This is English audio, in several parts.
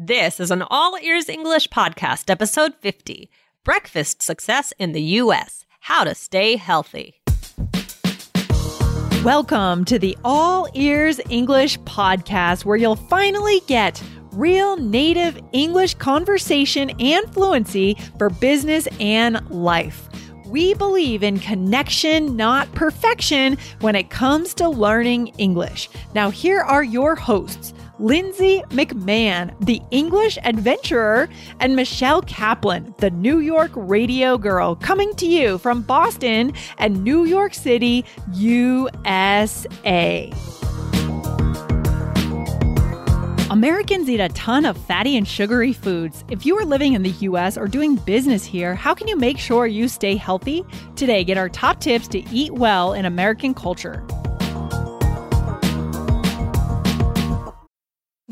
This is an All Ears English podcast, episode 50, Breakfast Success in the U.S., How to Stay Healthy. Welcome to the All Ears English podcast, where you'll finally get real native English conversation and fluency for business and life. We believe in connection, not perfection, when it comes to learning English. Now, here are your hosts, Lindsay McMahon, the English adventurer, and Michelle Kaplan, the New York radio girl, coming to you from Boston and New York City, USA. Americans eat a ton of fatty and sugary foods. If you are living in the U.S. or doing business here, how can you make sure you stay healthy? Today, get our top tips to eat well in American culture.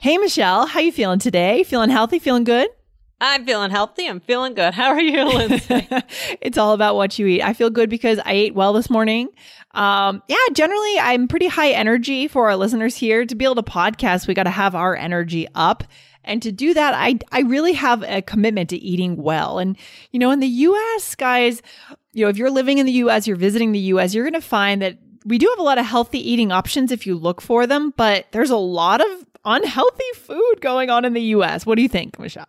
Hey, Michelle, how you feeling today? Feeling healthy? Feeling good? I'm feeling healthy. I'm feeling good. How are you, Lindsay? It's all about what you eat. I feel good because I ate well this morning. Generally, I'm pretty high energy for our listeners here. To be able to podcast, we got to have our energy up. And to do that, I really have a commitment to eating well. And, you know, in the U.S., guys, you know, if you're living in the U.S., you're visiting the U.S., you're going to find that we do have a lot of healthy eating options if you look for them, but there's a lot of unhealthy food going on in the U.S. What do you think, Michelle?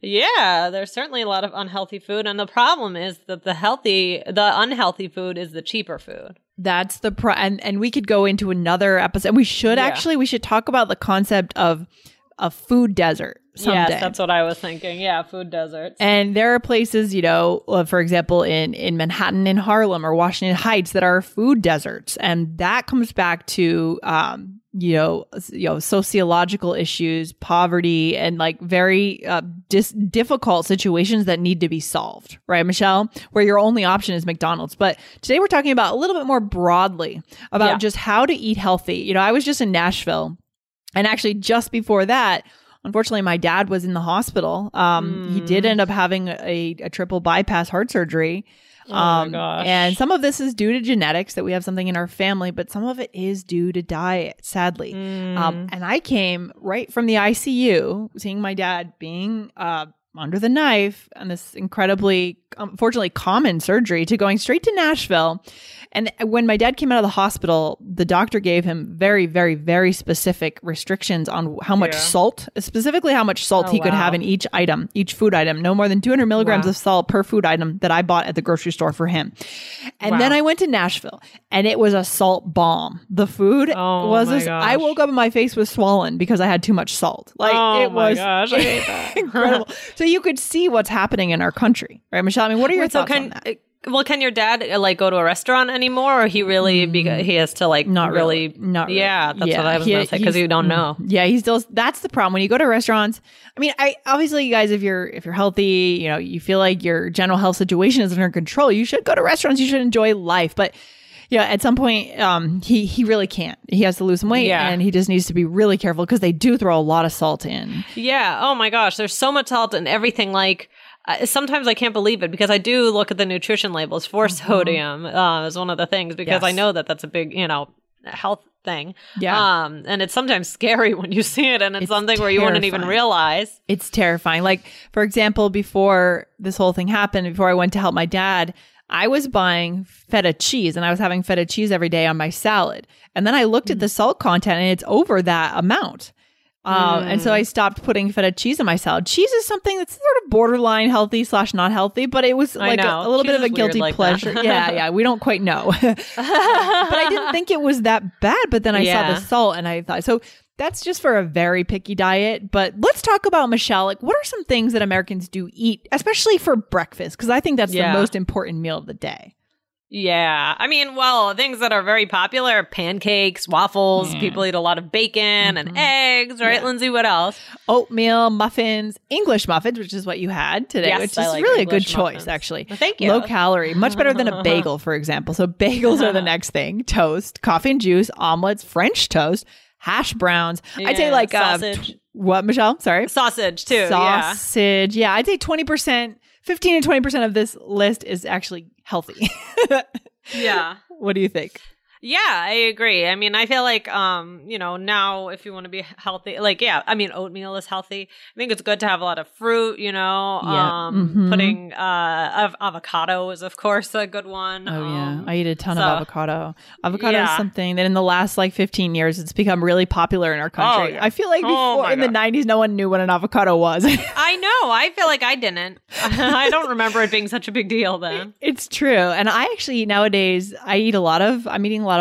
Yeah, there's certainly a lot of unhealthy food. And the problem is that the unhealthy food is the cheaper food. That's the and we could go into another episode. We should actually talk about the concept of a food desert someday. Yes, that's what I was thinking. Yeah, food deserts. And there are places, you know, for example, in Manhattan, in Harlem or Washington Heights that are food deserts. And that comes back to, you know, sociological issues, poverty, and like very difficult situations that need to be solved, right, Michelle? Where your only option is McDonald's. But today we're talking about a little bit more broadly about just how to eat healthy. You know, I was just in Nashville, and actually just before that, unfortunately, my dad was in the hospital. He did end up having a triple bypass heart surgery. Oh my gosh. And some of this is due to genetics, that we have something in our family, but some of it is due to diet, sadly. And I came right from the ICU, seeing my dad being under the knife on this incredibly, unfortunately, common surgery, to going straight to Nashville. And when my dad came out of the hospital, the doctor gave him very, very, very specific restrictions on how much salt, specifically how much salt he could have in each item, each food item. No more than 200 milligrams of salt per food item that I bought at the grocery store for him. And then I went to Nashville, and it was a salt bomb. The food I woke up and my face was swollen because I had too much salt. Like, it was I hate that. Incredible. So you could see what's happening in our country, right, Michelle? I mean, what are your thoughts on that? Well, can your dad like go to a restaurant anymore, or he really he has to like not really. Yeah, that's what I was going to say, because you don't know. Yeah, he's still. That's the problem when you go to restaurants. I mean, I obviously, you guys, if you're healthy, you know, you feel like your general health situation is under control, you should go to restaurants. You should enjoy life, but. Yeah, at some point, he really can't. He has to lose some weight, and he just needs to be really careful, because they do throw a lot of salt in. Yeah. Oh my gosh, there's so much salt in everything. Like sometimes I can't believe it, because I do look at the nutrition labels for sodium is one of the things, because I know that that's a big, you know, health thing. Yeah. And it's sometimes scary when you see it, and it's something terrifying, where you wouldn't even realize. It's terrifying. Like, for example, before this whole thing happened, before I went to help my dad, I was buying feta cheese, and I was having feta cheese every day on my salad. And then I looked at the salt content, and it's over that amount. And so I stopped putting feta cheese in my salad. Cheese is something that's sort of borderline healthy / not healthy, but it was like a little bit of a guilty pleasure. Yeah. We don't quite know. But I didn't think it was that bad. But then I saw the salt, and I thought, so that's just for a very picky diet. But let's talk about, Michelle, like, what are some things that Americans do eat, especially for breakfast? Because I think that's the most important meal of the day. Yeah. I mean, well, things that are very popular are pancakes, waffles. Yeah. People eat a lot of bacon and eggs, right, Lindsay? What else? Oatmeal, muffins, English muffins, which is what you had today, yes, which I is like really English a good muffins. Choice, actually. Well, thank you. Low calorie, much better than a bagel, for example. So bagels are the next thing. Toast, coffee and juice, omelets, French toast, hash browns. Yeah, I'd say like sausage. What, Michelle? Sorry. Sausage, too. Sausage. Yeah. I'd say 20%. 15 to 20% of this list is actually healthy. Yeah. What do you think? Yeah, I agree. I mean, I feel like, you know, now if you want to be healthy, like, yeah, I mean, oatmeal is healthy. I think it's good to have a lot of fruit, you know, yeah. Putting avocado is, of course, a good one. Oh, yeah. I eat a ton of avocado. Avocado is something that in the last, like, 15 years, it's become really popular in our country. Oh, yeah. I feel like before in the 90s, no one knew what an avocado was. I know. I feel like I didn't. I don't remember it being such a big deal then. It's true. And I actually, nowadays, I'm eating a lot of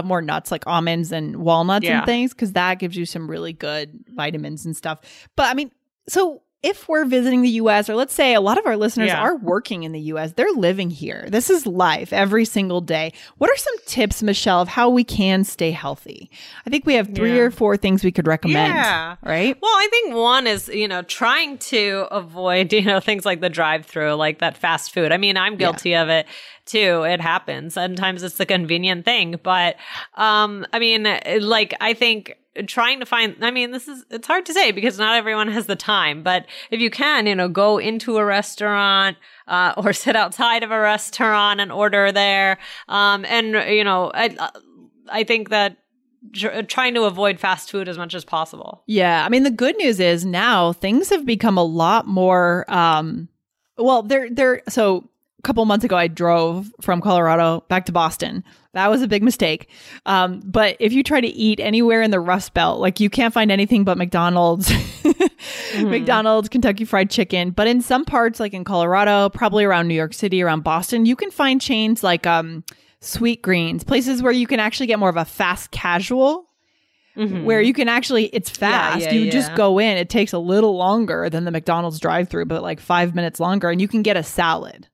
more nuts like almonds and walnuts and things because that gives you some really good vitamins and stuff. But I mean, so if we're visiting the US, or let's say a lot of our listeners are working in the US, they're living here. This is life every single day. What are some tips, Michelle, of how we can stay healthy? I think we have three or four things we could recommend, right? Well, I think one is, you know, trying to avoid, you know, things like the drive-through, like that fast food. I mean, I'm guilty of it too. It happens. Sometimes it's the convenient thing, but I mean, like, I think trying to find, I mean, it's hard to say because not everyone has the time, but if you can, you know, go into a restaurant, or sit outside of a restaurant and order there. And you know, I think that trying to avoid fast food as much as possible. Yeah. I mean, the good news is now things have become a lot more, so couple months ago, I drove from Colorado back to Boston. That was a big mistake. But if you try to eat anywhere in the Rust Belt, like you can't find anything but McDonald's, McDonald's, Kentucky Fried Chicken. But in some parts, like in Colorado, probably around New York City, around Boston, you can find chains like Sweet Greens, places where you can actually get more of a fast casual. Mm-hmm. Where you can actually, it's fast. You just go in. It takes a little longer than the McDonald's drive-thru, but like 5 minutes longer, and you can get a salad.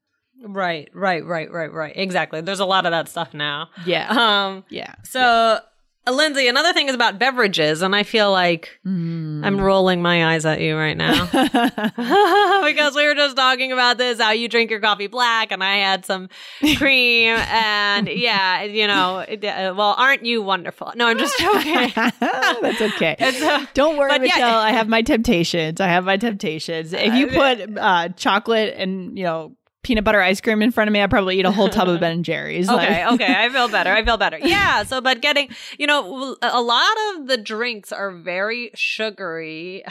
Right. Exactly. There's a lot of that stuff now. Lindsay, another thing is about beverages, and I feel like I'm rolling my eyes at you right now because we were just talking about this, how you drink your coffee black, and I had some cream, and you know, well, aren't you wonderful? No, I'm just joking. That's okay. Don't worry, Michelle. I have my temptations. If you put chocolate and, you know, peanut butter ice cream in front of me, I probably eat a whole tub of Ben and Jerry's. Okay. I feel better. Yeah. So, but getting, you know, a lot of the drinks are very sugary.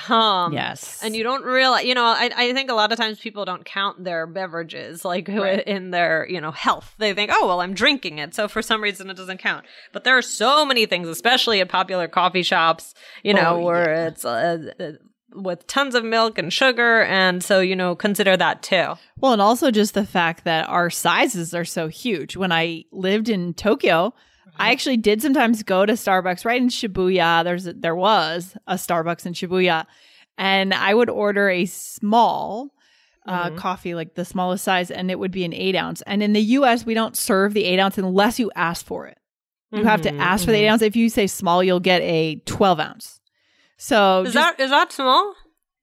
Yes. And you don't realize, you know, I think a lot of times people don't count their beverages, like in their, you know, health. They think, oh, well, I'm drinking it. So for some reason it doesn't count. But there are so many things, especially at popular coffee shops, you know, where it's with tons of milk and sugar. And so, you know, consider that too. Well, and also just the fact that our sizes are so huge. When I lived in Tokyo, I actually did sometimes go to Starbucks right in Shibuya. There was a Starbucks in Shibuya, and I would order a small coffee, like the smallest size, and it would be an 8 ounce. And in the US, we don't serve the 8 ounce unless you ask for it. You have to ask for the 8 ounce. If you say small, you'll get a 12 ounce. So is that small?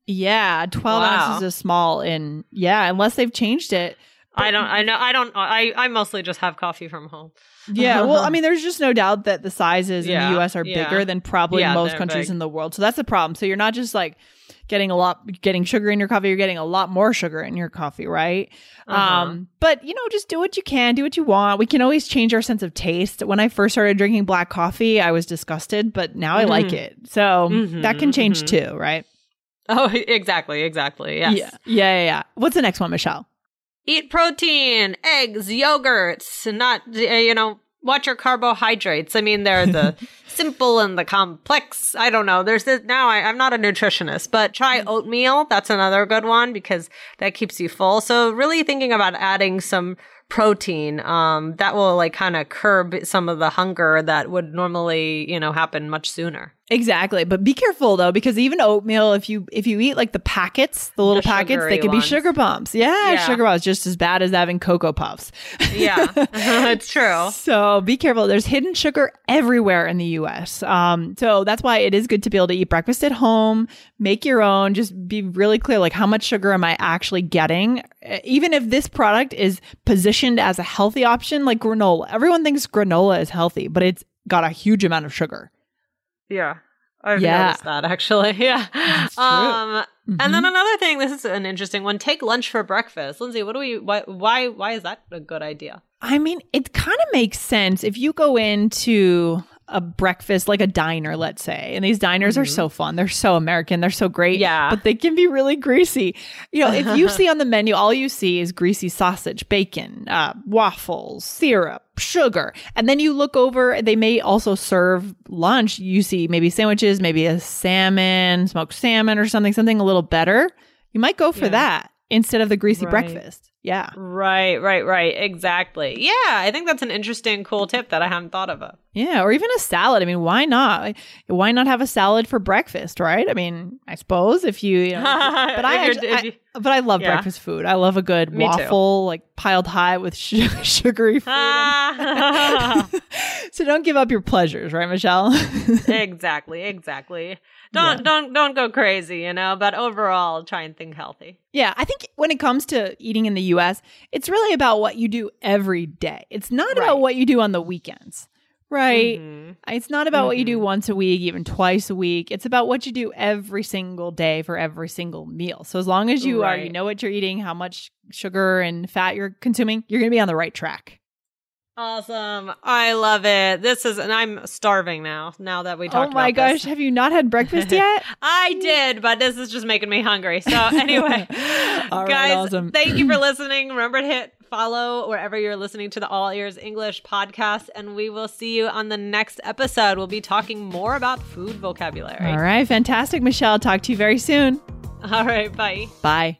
Yeah, 12 ounces is small unless they've changed it. But I mostly just have coffee from home. Yeah, well, I mean, there's just no doubt that the sizes in the US are bigger than probably most countries in the world. So that's the problem. So you're not just like getting sugar in your coffee, you're getting a lot more sugar in your coffee, right? But you know, just do what you can, do what you want. We can always change our sense of taste. When I first started drinking black coffee, I was disgusted, but now I like it. So that can change too, right? Oh, exactly. Yes. Yeah. What's the next one, Michelle? Eat protein, eggs, yogurts, not, you know, watch your carbohydrates. I mean, they're the simple and the complex. I don't know. There's this, now I'm not a nutritionist, but try oatmeal. That's another good one because that keeps you full. So really thinking about adding some protein, that will like kind of curb some of the hunger that would normally, you know, happen much sooner. Exactly. But be careful, though, because even oatmeal, if you eat like the packets, the little packets, they could be sugar bumps. Yeah. Sugar bumps just as bad as having Cocoa Puffs. Yeah, it's true. So be careful. There's hidden sugar everywhere in the U.S. So that's why it is good to be able to eat breakfast at home, make your own. Just be really clear, like, how much sugar am I actually getting? Even if this product is positioned as a healthy option, like granola. Everyone thinks granola is healthy, but it's got a huge amount of sugar. Yeah. I've noticed that, actually. Yeah. That's true. And then another thing, this is an interesting one. Take lunch for breakfast. Lindsay, why is that a good idea? I mean, it kind of makes sense if you go into a breakfast, like a diner, let's say. And these diners are so fun. They're so American. They're so great. Yeah. But they can be really greasy. You know, if you see on the menu, all you see is greasy sausage, bacon, waffles, syrup, sugar. And then you look over, they may also serve lunch. You see maybe sandwiches, maybe a salmon, smoked salmon or something a little better. You might go for that instead of the greasy breakfast. Yeah. Right. Exactly. Yeah. I think that's an interesting, cool tip that I hadn't thought of. Yeah. Or even a salad. I mean, why not? Why not have a salad for breakfast, right? I mean, I suppose if you but I love breakfast food. I love a good waffle, like piled high with sugary food. So don't give up your pleasures, right, Michelle? Exactly. Don't go crazy, you know, but overall try and think healthy. Yeah. I think when it comes to eating in the US, it's really about what you do every day. It's not about what you do on the weekends, right? It's not about what you do once a week, even twice a week. It's about what you do every single day for every single meal. So as long as you already know what you're eating, how much sugar and fat you're consuming, you're going to be on the right track. Awesome. I love it. And I'm starving now that we talked about this. Oh my gosh. Have you not had breakfast yet? I did, but this is just making me hungry. So anyway, All right, guys, awesome. Thank you for listening. Remember to hit follow wherever you're listening to the All Ears English podcast, and we will see you on the next episode. We'll be talking more about food vocabulary. All right. Fantastic, Michelle. Talk to you very soon. All right. Bye. Bye.